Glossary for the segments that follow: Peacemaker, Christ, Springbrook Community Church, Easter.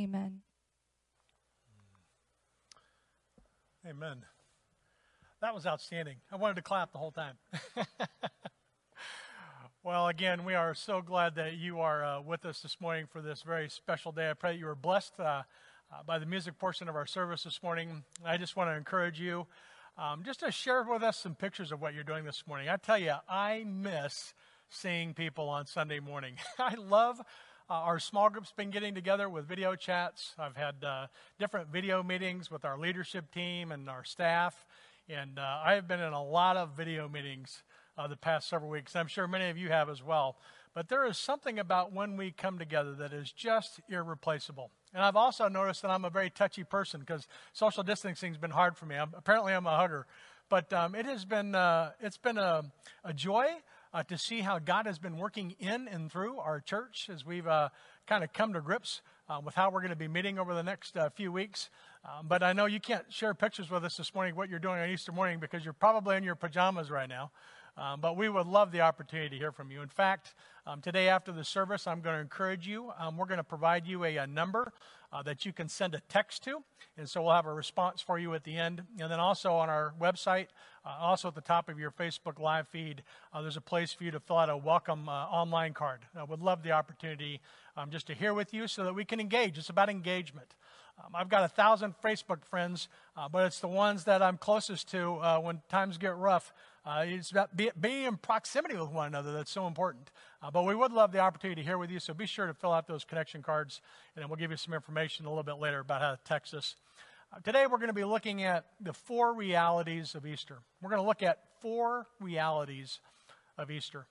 Amen. Amen. That was outstanding. I wanted to clap the whole time. Well, again, we are so glad that you are with us this morning for this very special day. I pray that you are blessed by the music portion of our service this morning. I just want to encourage you just to share with us some pictures of what you're doing this morning. I tell you, I miss seeing people on Sunday morning. I love our small group's been getting together with video chats. I've had different video meetings with our leadership team and our staff, and I've been in a lot of video meetings the past several weeks. I'm sure many of you have as well. But there is something about when we come together that is just irreplaceable. And I've also noticed that I'm a very touchy person because social distancing has been hard for me. Apparently, I'm a hugger, but it has been it's been a joy. To see how God has been working in and through our church as we've kind of come to grips with how we're going to be meeting over the next few weeks. But I know you can't share pictures with us this morning, what you're doing on Easter morning, because you're probably in your pajamas right now. But we would love the opportunity to hear from you. In fact, today after the service, I'm going to encourage you. We're going to provide you a number that you can send a text to. And so we'll have a response for you at the end. And then also on our website, also at the top of your Facebook Live feed, there's a place for you to fill out a welcome online card. I would love the opportunity just to hear with you so that we can engage. It's about engagement. I've got 1,000 Facebook friends, but it's the ones that I'm closest to when times get rough. It's about being in proximity with one another that's so important. But we would love the opportunity to hear with you, so be sure to fill out those connection cards, and then we'll give you some information a little bit later about how to text us. Today we're going to be looking at the four realities of Easter. We're going to look at four realities of Easter.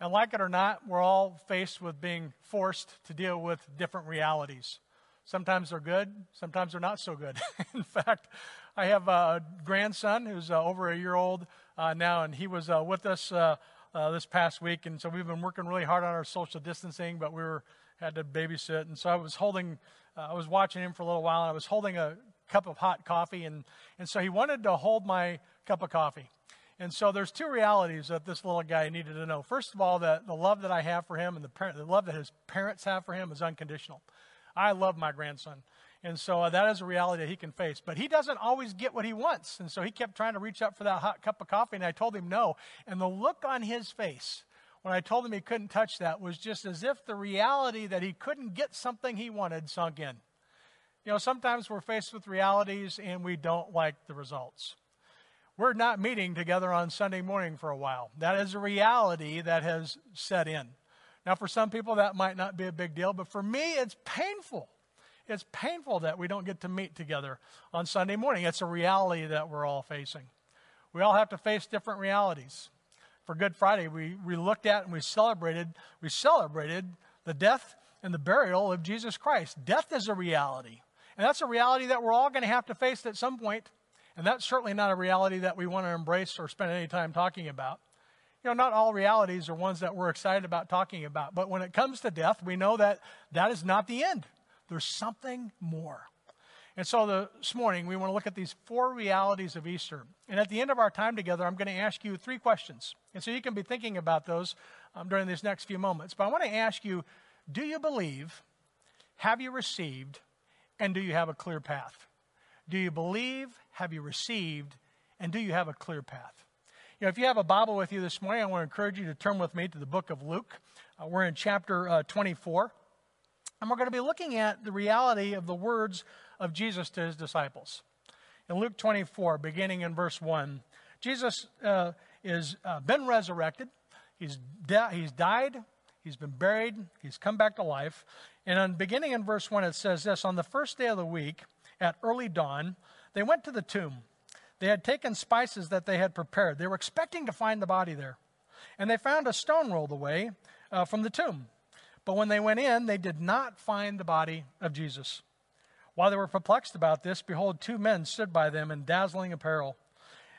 And like it or not, we're all faced with being forced to deal with different realities. Sometimes they're good, sometimes they're not so good. In fact, I have a grandson who's over a year old now, and he was with us this past week. And so we've been working really hard on our social distancing, but we had to babysit. And so I was watching him for a little while, and I was holding a cup of hot coffee. And so he wanted to hold my cup of coffee. And so there's two realities that this little guy needed to know. First of all, that the love that I have for him and the love that his parents have for him is unconditional. I love my grandson, and so that is a reality that he can face. But he doesn't always get what he wants, and so he kept trying to reach up for that hot cup of coffee, and I told him no. And the look on his face when I told him he couldn't touch that was just as if the reality that he couldn't get something he wanted sunk in. You know, sometimes we're faced with realities, and we don't like the results. We're not meeting together on Sunday morning for a while. That is a reality that has set in. Now, for some people, that might not be a big deal, but for me, it's painful. It's painful that we don't get to meet together on Sunday morning. It's a reality that we're all facing. We all have to face different realities. For Good Friday, we looked at and we celebrated the death and the burial of Jesus Christ. Death is a reality, and that's a reality that we're all going to have to face at some point, and that's certainly not a reality that we want to embrace or spend any time talking about. You know, not all realities are ones that we're excited about talking about. But when it comes to death, we know that that is not the end. There's something more. And so this morning, we want to look at these four realities of Easter. And at the end of our time together, I'm going to ask you three questions. And so you can be thinking about those during these next few moments. But I want to ask you, do you believe, have you received, and do you have a clear path? Do you believe, have you received, and do you have a clear path? You know, if you have a Bible with you this morning, I want to encourage you to turn with me to the book of Luke. We're in chapter 24, and we're going to be looking at the reality of the words of Jesus to his disciples. In Luke 24, beginning in verse 1, Jesus is been resurrected. He's died. He's been buried. He's come back to life. And beginning in verse 1, it says this, "On the first day of the week, at early dawn, they went to the tomb. They had taken spices that they had prepared. They were expecting to find the body there. And they found a stone rolled away from the tomb. But when they went in, they did not find the body of Jesus. While they were perplexed about this, behold, two men stood by them in dazzling apparel.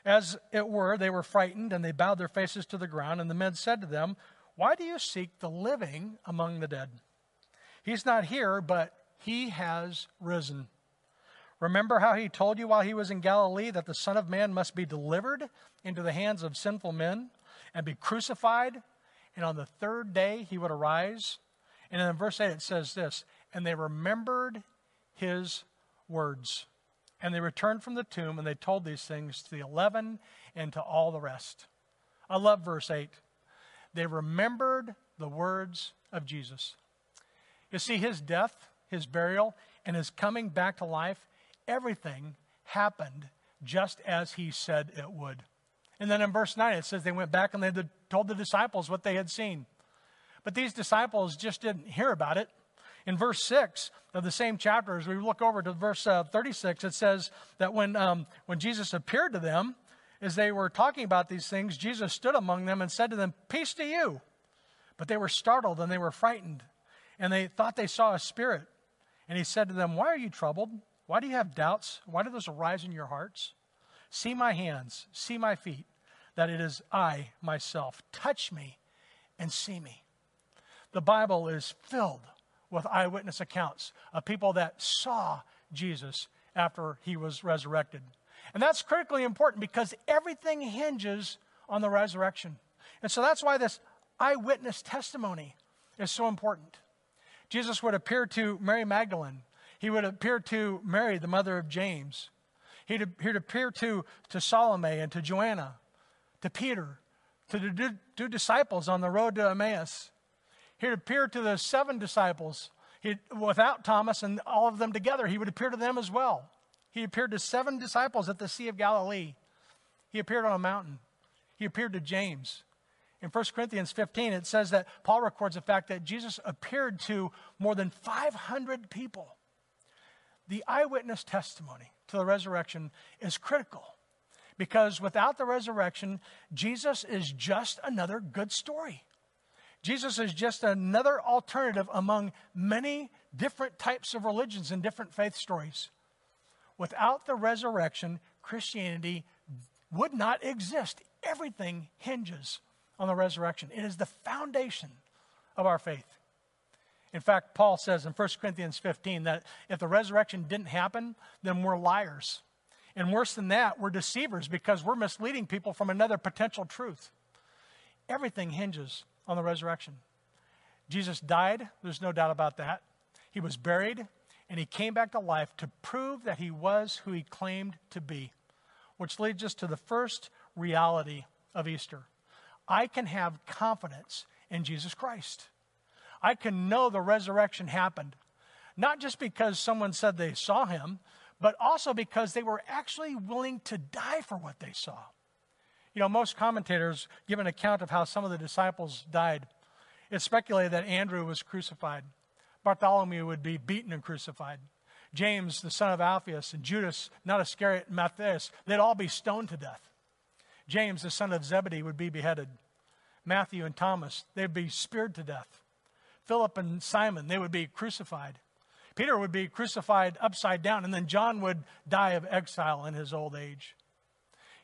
As it were, they were frightened, and they bowed their faces to the ground. And the men said to them, 'Why do you seek the living among the dead? He's not here, but he has risen. Remember how he told you while he was in Galilee that the Son of Man must be delivered into the hands of sinful men and be crucified, and on the third day he would arise.'" And in verse 8 it says this, "And they remembered his words. And they returned from the tomb, and they told these things to the 11 and to all the rest. I love verse 8. They remembered the words of Jesus. You see, his death, his burial, and his coming back to life, everything happened just as he said it would. And then in verse 9, it says they went back and they told the disciples what they had seen. But these disciples just didn't hear about it. In verse 6 of the same chapter, as we look over to verse 36, it says that when Jesus appeared to them, as they were talking about these things, Jesus stood among them and said to them, "Peace to you." But they were startled and they were frightened, and they thought they saw a spirit. And he said to them, "Why are you troubled? Why do you have doubts? Why do those arise in your hearts? See my hands, see my feet, that it is I myself. Touch me and see me." The Bible is filled with eyewitness accounts of people that saw Jesus after he was resurrected. And that's critically important because everything hinges on the resurrection. And so that's why this eyewitness testimony is so important. Jesus would appear to Mary Magdalene. He would appear to Mary, the mother of James. He'd appear to Salome and to Joanna, to Peter, to the two disciples on the road to Emmaus. He'd appear to the 7 disciples without Thomas and all of them together. He would appear to them as well. He appeared to 7 disciples at the Sea of Galilee. He appeared on a mountain. He appeared to James. In 1 Corinthians 15, it says that Paul records the fact that Jesus appeared to more than 500 people. The eyewitness testimony to the resurrection is critical because without the resurrection, Jesus is just another good story. Jesus is just another alternative among many different types of religions and different faith stories. Without the resurrection, Christianity would not exist. Everything hinges on the resurrection. It is the foundation of our faith. In fact, Paul says in 1 Corinthians 15 that if the resurrection didn't happen, then we're liars. And worse than that, we're deceivers because we're misleading people from another potential truth. Everything hinges on the resurrection. Jesus died, there's no doubt about that. He was buried, and he came back to life to prove that he was who he claimed to be, which leads us to the first reality of Easter. I can have confidence in Jesus Christ. I can know the resurrection happened, not just because someone said they saw him, but also because they were actually willing to die for what they saw. You know, most commentators give an account of how some of the disciples died. It's speculated that Andrew was crucified. Bartholomew would be beaten and crucified. James, the son of Alphaeus, and Judas, not Iscariot, and Matthias, they'd all be stoned to death. James, the son of Zebedee, would be beheaded. Matthew and Thomas, they'd be speared to death. Philip and Simon, they would be crucified. Peter would be crucified upside down, and then John would die of exile in his old age.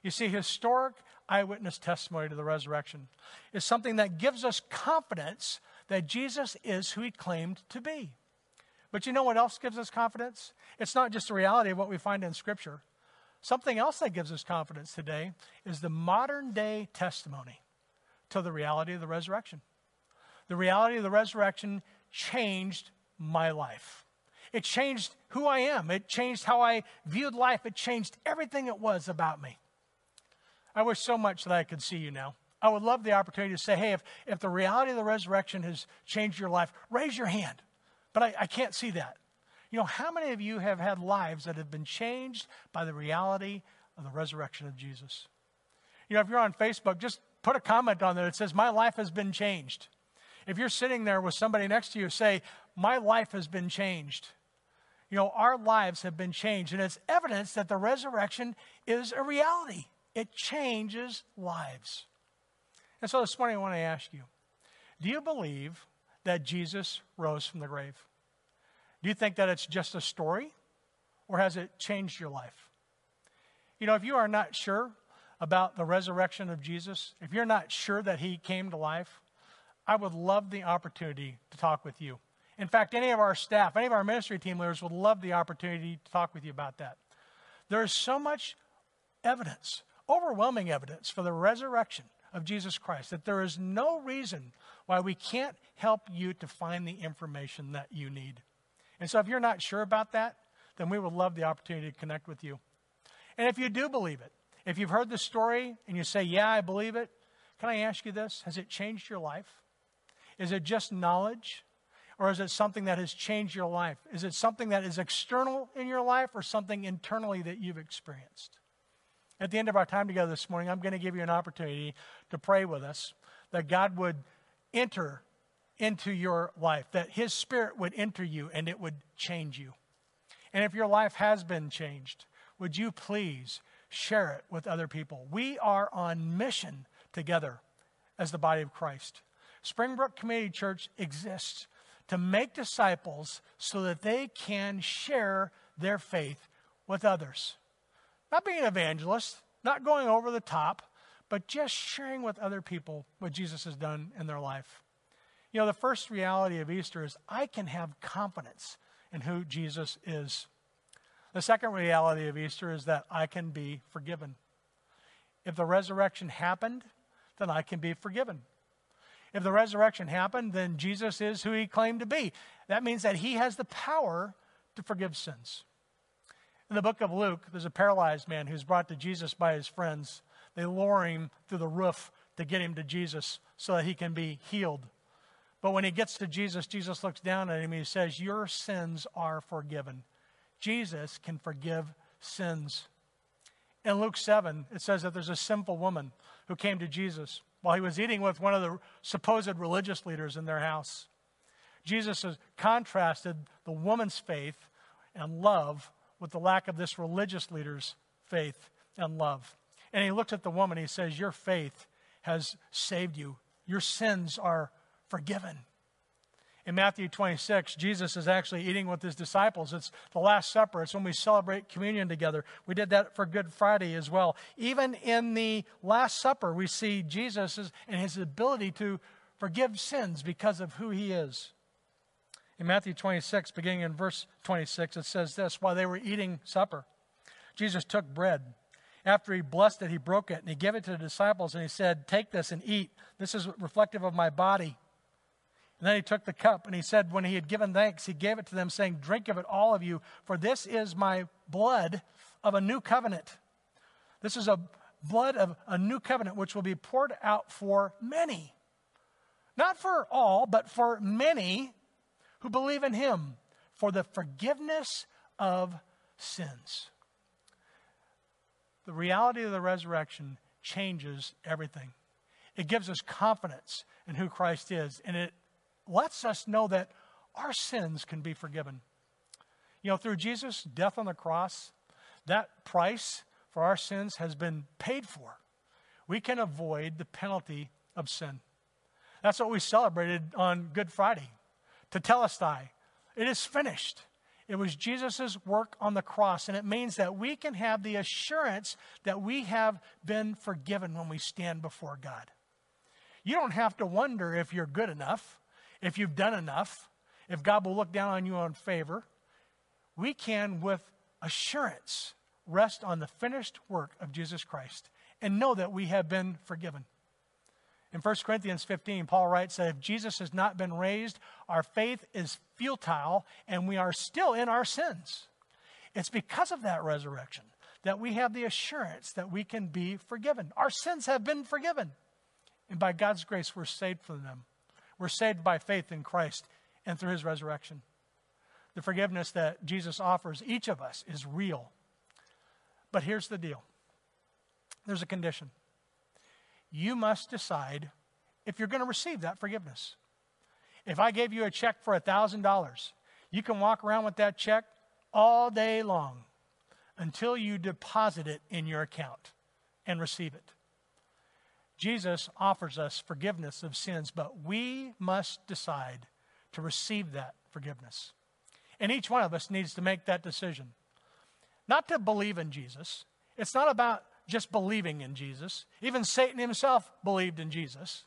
You see, historic eyewitness testimony to the resurrection is something that gives us confidence that Jesus is who he claimed to be. But you know what else gives us confidence? It's not just the reality of what we find in Scripture. Something else that gives us confidence today is the modern day testimony to the reality of the resurrection. The reality of the resurrection changed my life. It changed who I am. It changed how I viewed life. It changed everything it was about me. I wish so much that I could see you now. I would love the opportunity to say, hey, if the reality of the resurrection has changed your life, raise your hand. But I can't see that. You know, how many of you have had lives that have been changed by the reality of the resurrection of Jesus? You know, if you're on Facebook, just put a comment on there that says, my life has been changed. If you're sitting there with somebody next to you, say, my life has been changed. You know, our lives have been changed. And it's evidence that the resurrection is a reality. It changes lives. And so this morning I want to ask you, do you believe that Jesus rose from the grave? Do you think that it's just a story, or has it changed your life? You know, if you are not sure about the resurrection of Jesus, if you're not sure that he came to life, I would love the opportunity to talk with you. In fact, any of our staff, any of our ministry team leaders would love the opportunity to talk with you about that. There is so much evidence, overwhelming evidence for the resurrection of Jesus Christ, that there is no reason why we can't help you to find the information that you need. And so if you're not sure about that, then we would love the opportunity to connect with you. And if you do believe it, if you've heard the story and you say, yeah, I believe it, can I ask you this? Has it changed your life? Is it just knowledge? Or is it something that has changed your life? Is it something that is external in your life or something internally that you've experienced? At the end of our time together this morning, I'm going to give you an opportunity to pray with us that God would enter into your life, that His Spirit would enter you and it would change you. And if your life has been changed, would you please share it with other people? We are on mission together as the body of Christ. Springbrook Community Church exists to make disciples so that they can share their faith with others. Not being an evangelist, not going over the top, but just sharing with other people what Jesus has done in their life. You know, the first reality of Easter is I can have confidence in who Jesus is. The second reality of Easter is that I can be forgiven. If the resurrection happened, then I can be forgiven. If the resurrection happened, then Jesus is who He claimed to be. That means that He has the power to forgive sins. In the book of Luke, there's a paralyzed man who's brought to Jesus by his friends. They lower him through the roof to get him to Jesus so that he can be healed. But when he gets to Jesus, Jesus looks down at him and He says, your sins are forgiven. Jesus can forgive sins. In Luke 7, it says that there's a sinful woman who came to Jesus while He was eating with one of the supposed religious leaders in their house. Jesus has contrasted the woman's faith and love with the lack of this religious leader's faith and love. And He looked at the woman, He says, your faith has saved you. Your sins are forgiven. In Matthew 26, Jesus is actually eating with His disciples. It's the Last Supper. It's when we celebrate communion together. We did that for Good Friday as well. Even in the Last Supper, we see Jesus and His ability to forgive sins because of who He is. In Matthew 26, beginning in verse 26, it says this, while they were eating supper, Jesus took bread. After He blessed it, He broke it, and He gave it to the disciples, and He said, take this and eat. This is reflective of my body. And then He took the cup, and He said, when He had given thanks, He gave it to them, saying, drink of it, all of you, for this is my blood of a new covenant. This is a blood of a new covenant, which will be poured out for many. Not for all, but for many who believe in Him for the forgiveness of sins. The reality of the resurrection changes everything. It gives us confidence in who Christ is, and it lets us know that our sins can be forgiven. You know, through Jesus' death on the cross, that price for our sins has been paid for. We can avoid the penalty of sin. That's what we celebrated on Good Friday. Tetelestai, it is finished. It was Jesus' work on the cross, and it means that we can have the assurance that we have been forgiven when we stand before God. You don't have to wonder if you're good enough, if you've done enough, if God will look down on you in favor. We can, with assurance, rest on the finished work of Jesus Christ and know that we have been forgiven. In 1 Corinthians 15, Paul writes that if Jesus has not been raised, our faith is futile and we are still in our sins. It's because of that resurrection that we have the assurance that we can be forgiven. Our sins have been forgiven. And by God's grace, we're saved from them. We're saved by faith in Christ and through His resurrection. The forgiveness that Jesus offers each of us is real. But here's the deal. There's a condition. You must decide if you're going to receive that forgiveness. If I gave you a check for $1,000, you can walk around with that check all day long until you deposit it in your account and receive it. Jesus offers us forgiveness of sins, but we must decide to receive that forgiveness. And each one of us needs to make that decision. Not to believe in Jesus. It's not about just believing in Jesus. Even Satan himself believed in Jesus.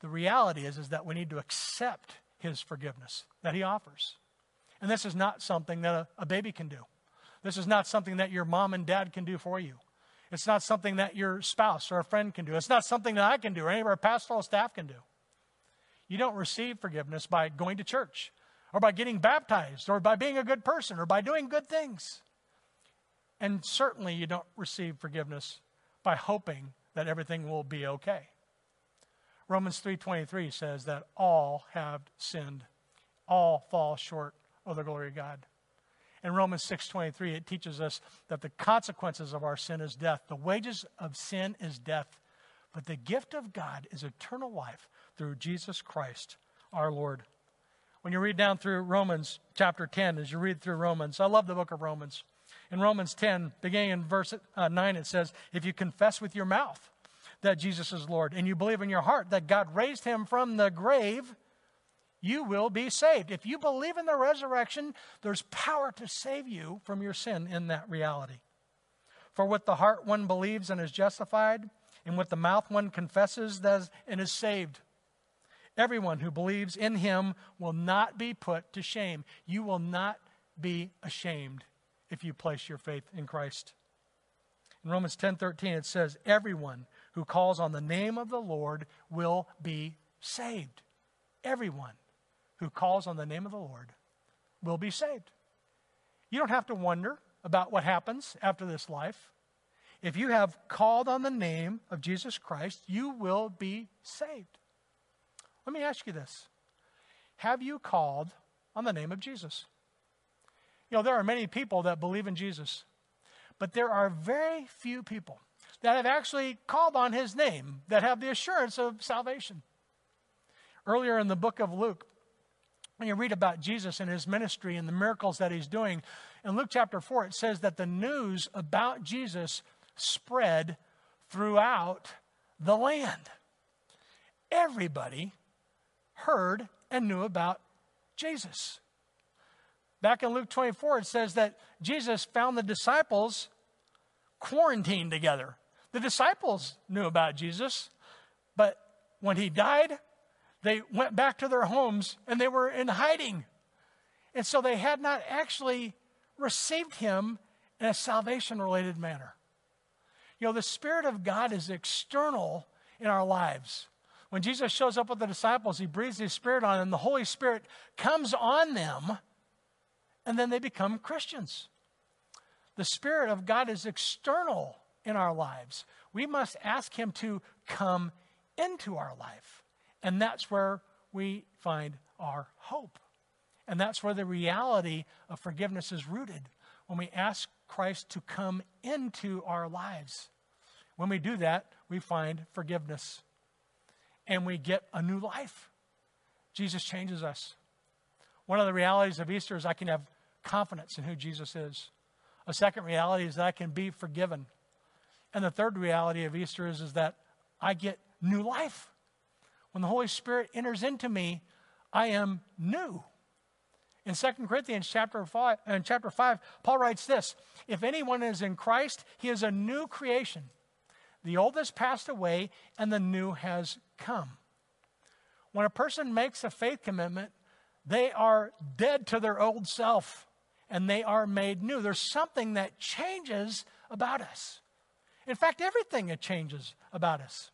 The reality is that we need to accept His forgiveness that He offers. And this is not something that a baby can do. This is not something that your mom and dad can do for you. It's not something that your spouse or a friend can do. It's not something that I can do or any of our pastoral staff can do. You don't receive forgiveness by going to church or by getting baptized or by being a good person or by doing good things. And certainly you don't receive forgiveness by hoping that everything will be okay. Romans 3:23 says that all have sinned. All fall short of the glory of God. In Romans 6:23, it teaches us that the consequences of our sin is death. The wages of sin is death. But the gift of God is eternal life through Jesus Christ, our Lord. When you read down through Romans chapter 10, as you read through Romans, I love the book of Romans. In Romans 10, beginning in verse 9, it says, if you confess with your mouth that Jesus is Lord and you believe in your heart that God raised him from the grave, you will be saved. If you believe in the resurrection, there's power to save you from your sin in that reality. For with the heart one believes and is justified, and with the mouth one confesses and is saved. Everyone who believes in him will not be put to shame. You will not be ashamed if you place your faith in Christ. In Romans 10:13, it says, everyone who calls on the name of the Lord will be saved. Everyone who calls on the name of the Lord will be saved. You don't have to wonder about what happens after this life. If you have called on the name of Jesus Christ, you will be saved. Let me ask you this. Have you called on the name of Jesus? You know, there are many people that believe in Jesus, but there are very few people that have actually called on his name that have the assurance of salvation. Earlier in the book of Luke, when you read about Jesus and his ministry and the miracles that he's doing, in Luke chapter 4, it says that the news about Jesus spread throughout the land. Everybody heard and knew about Jesus. Back in Luke 24, it says that Jesus found the disciples quarantined together. The disciples knew about Jesus, but when he died, they went back to their homes and they were in hiding. And so they had not actually received him in a salvation-related manner. You know, the Spirit of God is external in our lives. When Jesus shows up with the disciples, he breathes his Spirit on them. The Holy Spirit comes on them, and then they become Christians. The Spirit of God is external in our lives. We must ask him to come into our life. And that's where we find our hope. And that's where the reality of forgiveness is rooted, when we ask Christ to come into our lives. When we do that, we find forgiveness. And we get a new life. Jesus changes us. One of the realities of Easter is I can have confidence in who Jesus is. A second reality is that I can be forgiven. And the third reality of Easter is that I get new life. When the Holy Spirit enters into me, I am new. In 2 Corinthians chapter 5, Paul writes this, if anyone is in Christ, he is a new creation. The old has passed away and the new has come. When a person makes a faith commitment, they are dead to their old self and they are made new. There's something that changes about us. In fact, everything changes about us.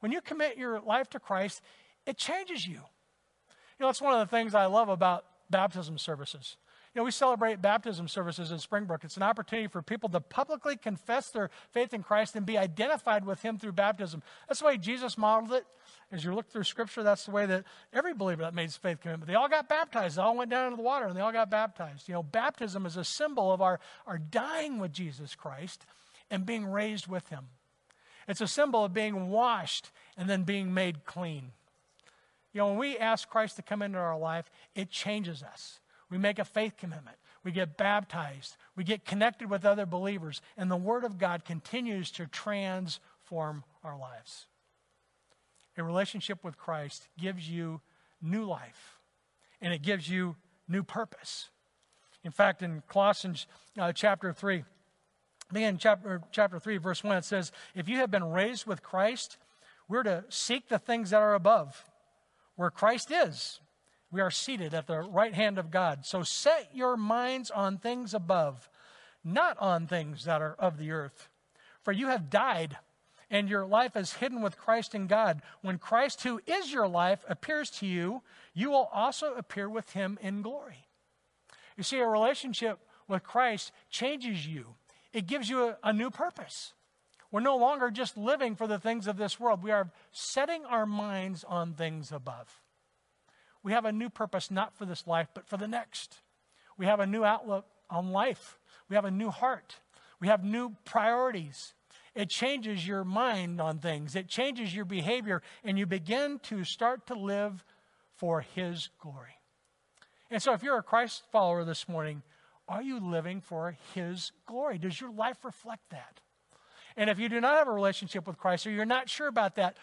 When you commit your life to Christ, it changes you. You know, that's one of the things I love about baptism services. You know, we celebrate baptism services in Springbrook. It's an opportunity for people to publicly confess their faith in Christ and be identified with him through baptism. That's the way Jesus modeled it. As you look through Scripture, that's the way that every believer that made his faith commitment, they all got baptized. They all went down into the water and they all got baptized. You know, baptism is a symbol of our dying with Jesus Christ and being raised with him. It's a symbol of being washed and then being made clean. You know, when we ask Christ to come into our life, it changes us. We make a faith commitment. We get baptized. We get connected with other believers. And the Word of God continues to transform our lives. A relationship with Christ gives you new life. And it gives you new purpose. In fact, in Colossians chapter 3, again, chapter 3, verse 1, it says, if you have been raised with Christ, we're to seek the things that are above, where Christ is. We are seated at the right hand of God. So set your minds on things above, not on things that are of the earth. For you have died, and your life is hidden with Christ in God. When Christ, who is your life, appears to you, you will also appear with him in glory. You see, a relationship with Christ changes you. It gives you a new purpose. We're no longer just living for the things of this world. We are setting our minds on things above. We have a new purpose, not for this life, but for the next. We have a new outlook on life. We have a new heart. We have new priorities. It changes your mind on things. It changes your behavior, and you begin to start to live for his glory. And so if you're a Christ follower this morning, are you living for his glory? Does your life reflect that? And if you do not have a relationship with Christ, or you're not sure about that,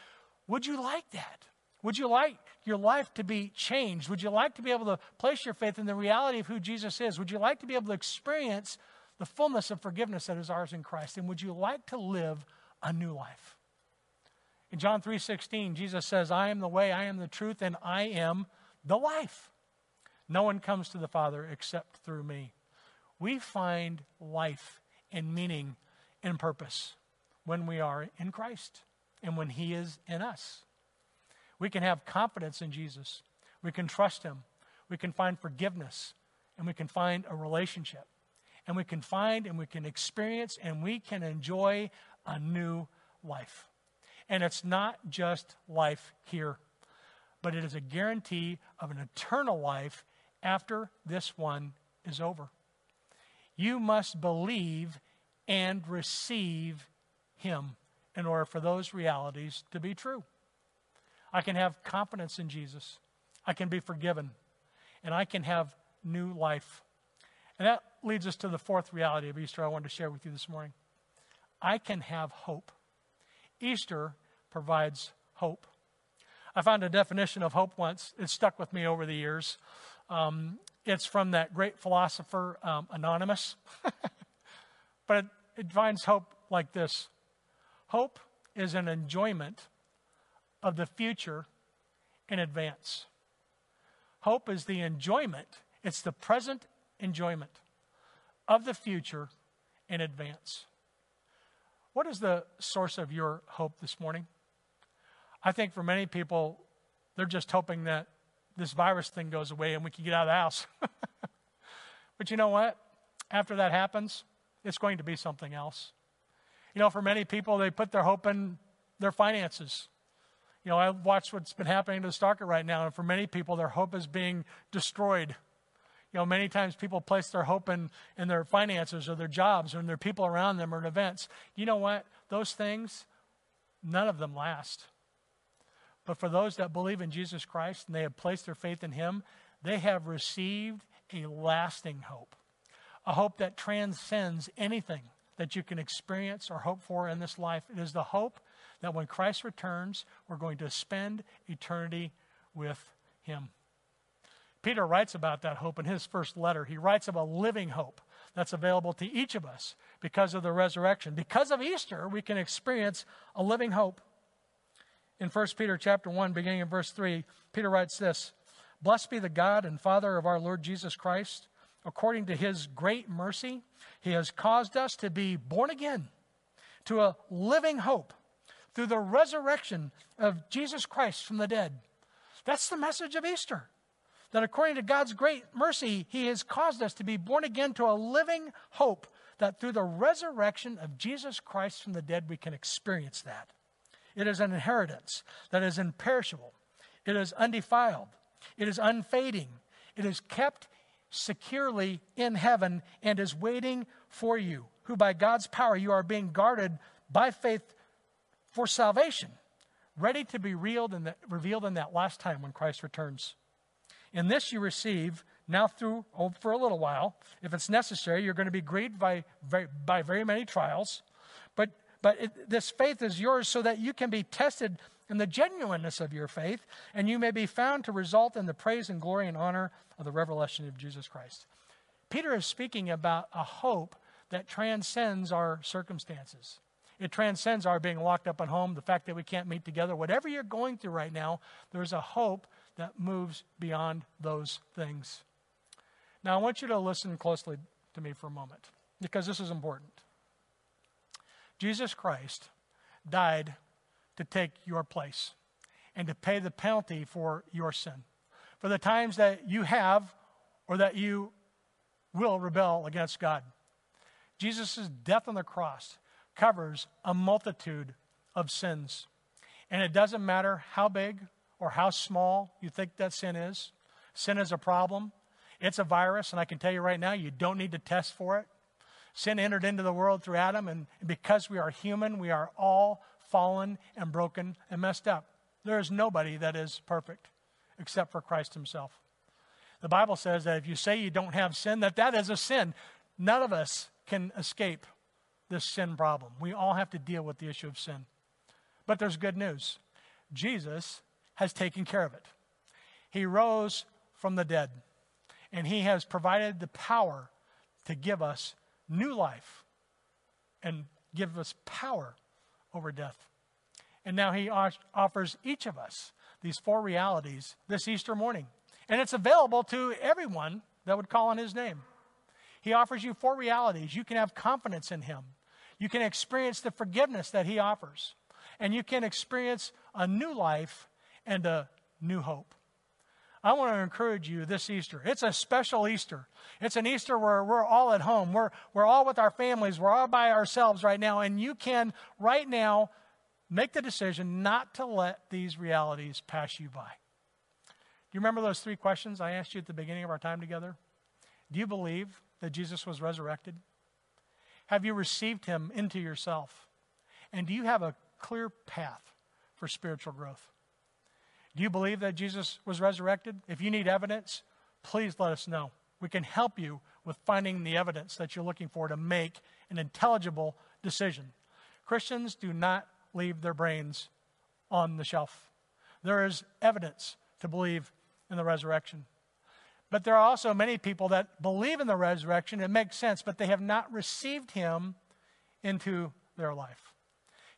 would you like that? Would you like your life to be changed? Would you like to be able to place your faith in the reality of who Jesus is? Would you like to be able to experience the fullness of forgiveness that is ours in Christ? And would you like to live a new life? In John 3:16, Jesus says, I am the way, I am the truth, and I am the life. No one comes to the Father except through me. We find life and meaning and purpose when we are in Christ and when he is in us. We can have confidence in Jesus. We can trust him. We can find forgiveness, and we can find a relationship, and we can find and we can experience and we can enjoy a new life. And it's not just life here, but it is a guarantee of an eternal life after this one is over. You must believe and receive him in order for those realities to be true. I can have confidence in Jesus. I can be forgiven. And I can have new life. And that leads us to the fourth reality of Easter I wanted to share with you this morning. I can have hope. Easter provides hope. I found a definition of hope once. It stuck with me over the years. It's from that great philosopher, Anonymous. But it defines hope like this. Hope is an enjoyment of the future in advance. Hope is the enjoyment. It's the present enjoyment of the future in advance. What is the source of your hope this morning? I think for many people, they're just hoping that this virus thing goes away and we can get out of the house. But you know what? After that happens, it's going to be something else. You know, for many people, they put their hope in their finances. You know, I watched what's been happening to the stock market right now, and for many people, their hope is being destroyed. You know, many times people place their hope in their finances or their jobs or in their people around them or in events. You know what? Those things, none of them last. But for those that believe in Jesus Christ and they have placed their faith in him, they have received a lasting hope. A hope that transcends anything that you can experience or hope for in this life. It is the hope that when Christ returns, we're going to spend eternity with him. Peter writes about that hope in his first letter. He writes of a living hope that's available to each of us because of the resurrection. Because of Easter, we can experience a living hope. In 1 Peter chapter 1, beginning in verse 3, Peter writes this, "Blessed be the God and Father of our Lord Jesus Christ. According to his great mercy, he has caused us to be born again to a living hope through the resurrection of Jesus Christ from the dead." That's the message of Easter. That according to God's great mercy, he has caused us to be born again to a living hope, that through the resurrection of Jesus Christ from the dead, we can experience that. It is an inheritance that is imperishable. It is undefiled. It is unfading. It is kept securely in heaven and is waiting for you, who by God's power you are being guarded by faith for salvation, ready to be revealed in that last time when Christ returns. In this you receive now for a little while, if it's necessary, you're going to be grieved by very many trials, but this faith is yours so that you can be tested and the genuineness of your faith, and you may be found to result in the praise and glory and honor of the revelation of Jesus Christ. Peter is speaking about a hope that transcends our circumstances. It transcends our being locked up at home, the fact that we can't meet together. Whatever you're going through right now, there's a hope that moves beyond those things. Now, I want you to listen closely to me for a moment, because this is important. Jesus Christ died to take your place and to pay the penalty for your sin, for the times that you have or that you will rebel against God. Jesus' death on the cross covers a multitude of sins. And it doesn't matter how big or how small you think that sin is. Sin is a problem. It's a virus, and I can tell you right now, you don't need to test for it. Sin entered into the world through Adam, and because we are human, we are all fallen and broken and messed up. There is nobody that is perfect except for Christ himself. The Bible says that if you say you don't have sin, that is a sin. None of us can escape this sin problem. We all have to deal with the issue of sin. But there's good news. Jesus has taken care of it. He rose from the dead, and he has provided the power to give us new life and give us power over death. And now he offers each of us these four realities this Easter morning. And it's available to everyone that would call on his name. He offers you four realities. You can have confidence in him. You can experience the forgiveness that he offers. And you can experience a new life and a new hope. I want to encourage you this Easter. It's a special Easter. It's an Easter where we're all at home. We're all with our families. We're all by ourselves right now. And you can right now make the decision not to let these realities pass you by. Do you remember those three questions I asked you at the beginning of our time together? Do you believe that Jesus was resurrected? Have you received him into yourself? And do you have a clear path for spiritual growth? Do you believe that Jesus was resurrected? If you need evidence, please let us know. We can help you with finding the evidence that you're looking for to make an intelligible decision. Christians do not leave their brains on the shelf. There is evidence to believe in the resurrection. But there are also many people that believe in the resurrection. It makes sense, but they have not received him into their life.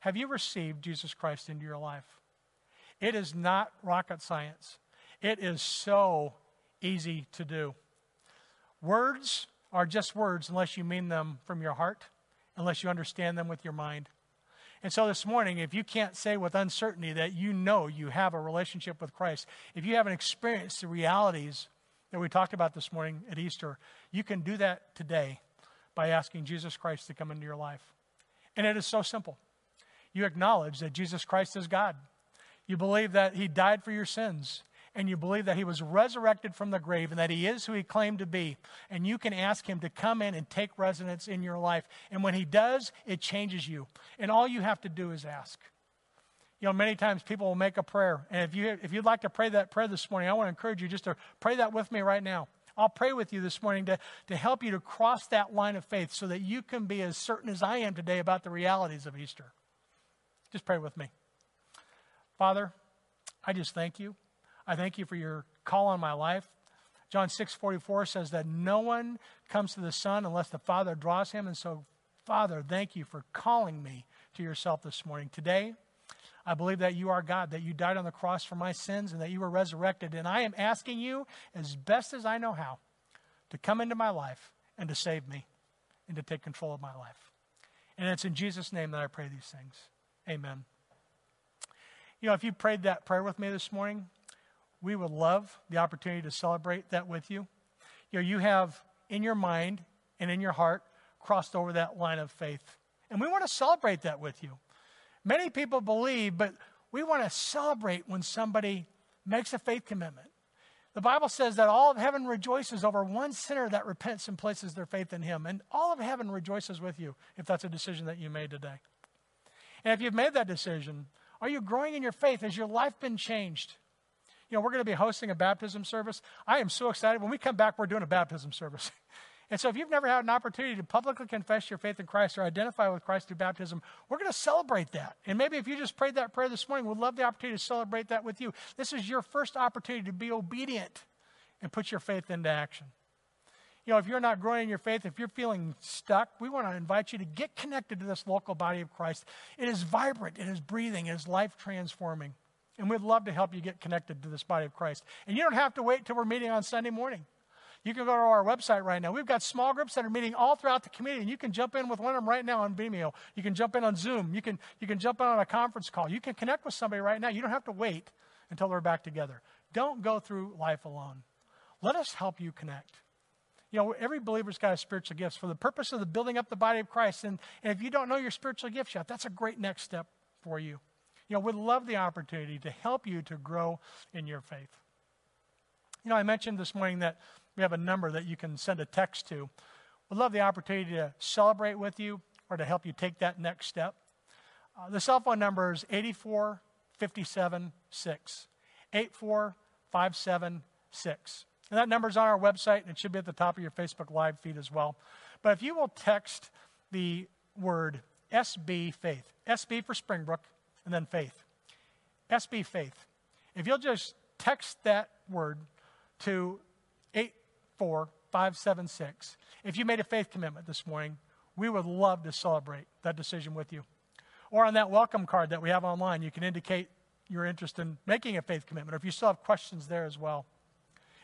Have you received Jesus Christ into your life? It is not rocket science. It is so easy to do. Words are just words unless you mean them from your heart, unless you understand them with your mind. And so this morning, if you can't say with uncertainty that you know you have a relationship with Christ, if you haven't experienced the realities that we talked about this morning at Easter, you can do that today by asking Jesus Christ to come into your life. And it is so simple. You acknowledge that Jesus Christ is God. You believe that he died for your sins, and you believe that he was resurrected from the grave and that he is who he claimed to be. And you can ask him to come in and take residence in your life. And when he does, it changes you. And all you have to do is ask. You know, many times people will make a prayer. And if you'd like to pray that prayer this morning, I want to encourage you just to pray that with me right now. I'll pray with you this morning to help you to cross that line of faith so that you can be as certain as I am today about the realities of Easter. Just pray with me. Father, I just thank you. I thank you for your call on my life. John 6:44 says that no one comes to the Son unless the Father draws him. And so, Father, thank you for calling me to yourself this morning. Today, I believe that you are God, that you died on the cross for my sins and that you were resurrected. And I am asking you, as best as I know how, to come into my life and to save me and to take control of my life. And it's in Jesus' name that I pray these things. Amen. You know, if you prayed that prayer with me this morning, we would love the opportunity to celebrate that with you. You know, you have in your mind and in your heart crossed over that line of faith. And we want to celebrate that with you. Many people believe, but we want to celebrate when somebody makes a faith commitment. The Bible says that all of heaven rejoices over one sinner that repents and places their faith in him. And all of heaven rejoices with you if that's a decision that you made today. And if you've made that decision, are you growing in your faith? Has your life been changed? You know, we're going to be hosting a baptism service. I am so excited. When we come back, we're doing a baptism service. And so if you've never had an opportunity to publicly confess your faith in Christ or identify with Christ through baptism, we're going to celebrate that. And maybe if you just prayed that prayer this morning, we'd love the opportunity to celebrate that with you. This is your first opportunity to be obedient and put your faith into action. You know, if you're not growing in your faith, if you're feeling stuck, we want to invite you to get connected to this local body of Christ. It is vibrant. It is breathing. It is life transforming. And we'd love to help you get connected to this body of Christ. And you don't have to wait till we're meeting on Sunday morning. You can go to our website right now. We've got small groups that are meeting all throughout the community, and you can jump in with one of them right now on Vimeo. You can jump in on Zoom. You can jump in on a conference call. You can connect with somebody right now. You don't have to wait until they're back together. Don't go through life alone. Let us help you connect. You know, every believer's got his spiritual gifts for the purpose of the building up the body of Christ. And if you don't know your spiritual gifts yet, that's a great next step for you. You know, we'd love the opportunity to help you to grow in your faith. You know, I mentioned this morning that we have a number that you can send a text to. We'd love the opportunity to celebrate with you or to help you take that next step. The cell phone number is 84576, 84576. And that number's on our website, and it should be at the top of your Facebook Live feed as well. But if you will text the word SB Faith, SB for Springbrook, and then faith, SB Faith. If you'll just text that word to 84576, if you made a faith commitment this morning, we would love to celebrate that decision with you. Or on that welcome card that we have online, you can indicate your interest in making a faith commitment, or if you still have questions there as well.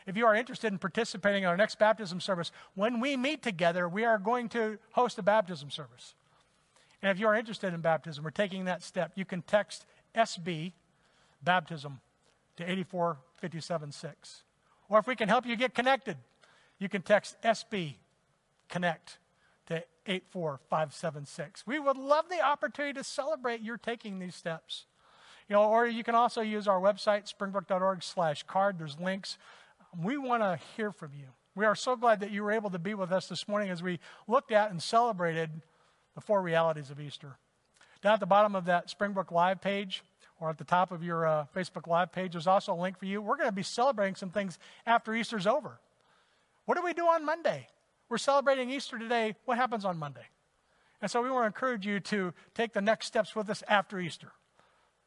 If you are interested in participating in our next baptism service, when we meet together, we are going to host a baptism service. And if you are interested in baptism or taking that step, you can text SB Baptism to 84576. Or if we can help you get connected, you can text SB Connect to 84576. We would love the opportunity to celebrate your taking these steps. You know, or you can also use our website, springbrook.org/card. There's links. We want to hear from you. We are so glad that you were able to be with us this morning as we looked at and celebrated the four realities of Easter. Down at the bottom of that Springbrook Live page or at the top of your Facebook Live page, there's also a link for you. We're going to be celebrating some things after Easter's over. What do we do on Monday? We're celebrating Easter today. What happens on Monday? And so we want to encourage you to take the next steps with us after Easter.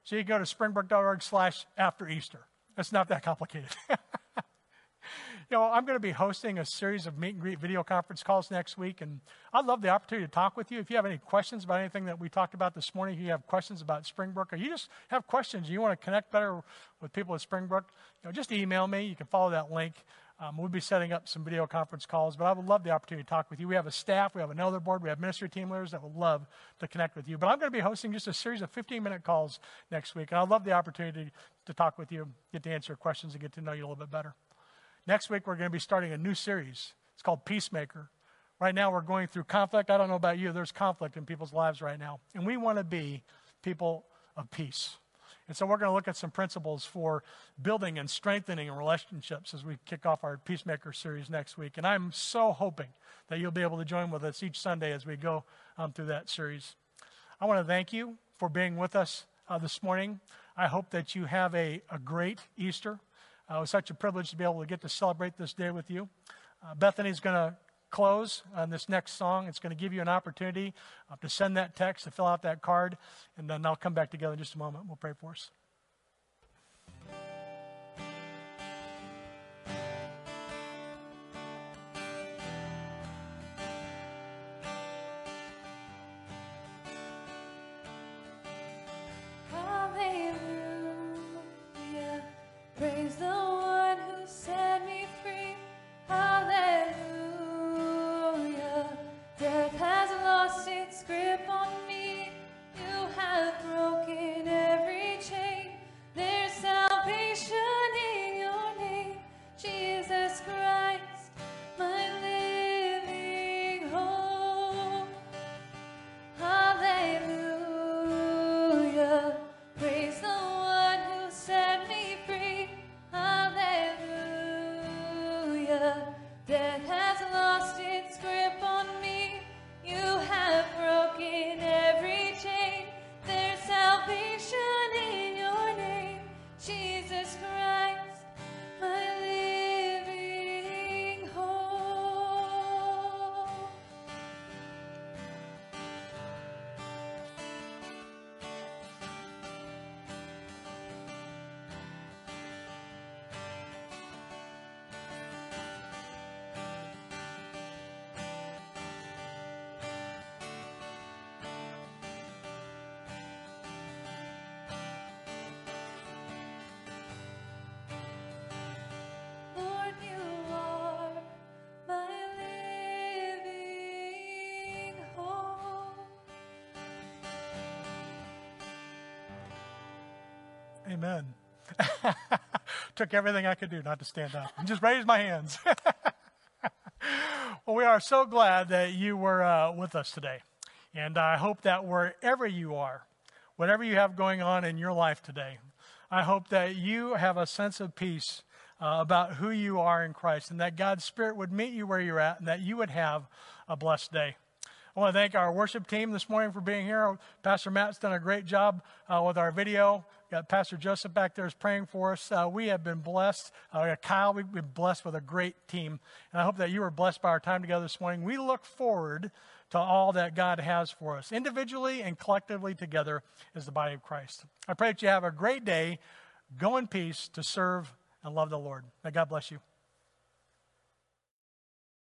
So you go to springbrook.org/after Easter. It's not that complicated. You know, I'm going to be hosting a series of meet and greet video conference calls next week, and I'd love the opportunity to talk with you. If you have any questions about anything that we talked about this morning, if you have questions about Springbrook, or you just have questions, you want to connect better with people at Springbrook, you know, just email me. You can follow that link. We'll be setting up some video conference calls, but I would love the opportunity to talk with you. We have a staff, we have an elder board, we have ministry team leaders that would love to connect with you. But I'm going to be hosting just a series of 15-minute calls next week, and I'd love the opportunity to talk with you, get to answer your questions, and get to know you a little bit better. Next week, we're going to be starting a new series. It's called Peacemaker. Right now, we're going through conflict. I don't know about you. There's conflict in people's lives right now. And we want to be people of peace. And so we're going to look at some principles for building and strengthening relationships as we kick off our Peacemaker series next week. And I'm so hoping that you'll be able to join with us each Sunday as we go through that series. I want to thank you for being with us this morning. I hope that you have a great Easter. It was such a privilege to be able to get to celebrate this day with you. Bethany's going to close on this next song. It's going to give you an opportunity to send that text, to fill out that card, and then I'll come back together in just a moment. We'll pray for us. Grip on me, you have broken every chain. Amen. Took everything I could do not to stand up and just raised my hands. Well, we are so glad that you were with us today. And I hope that wherever you are, whatever you have going on in your life today, I hope that you have a sense of peace about who you are in Christ, and that God's Spirit would meet you where you're at, and that you would have a blessed day. I want to thank our worship team this morning for being here. Pastor Matt's done a great job with our video. Got Pastor Joseph back there is praying for us. We have been blessed. Kyle, we've been blessed with a great team. And I hope that you were blessed by our time together this morning. We look forward to all that God has for us, individually and collectively together as the body of Christ. I pray that you have a great day. Go in peace to serve and love the Lord. May God bless you.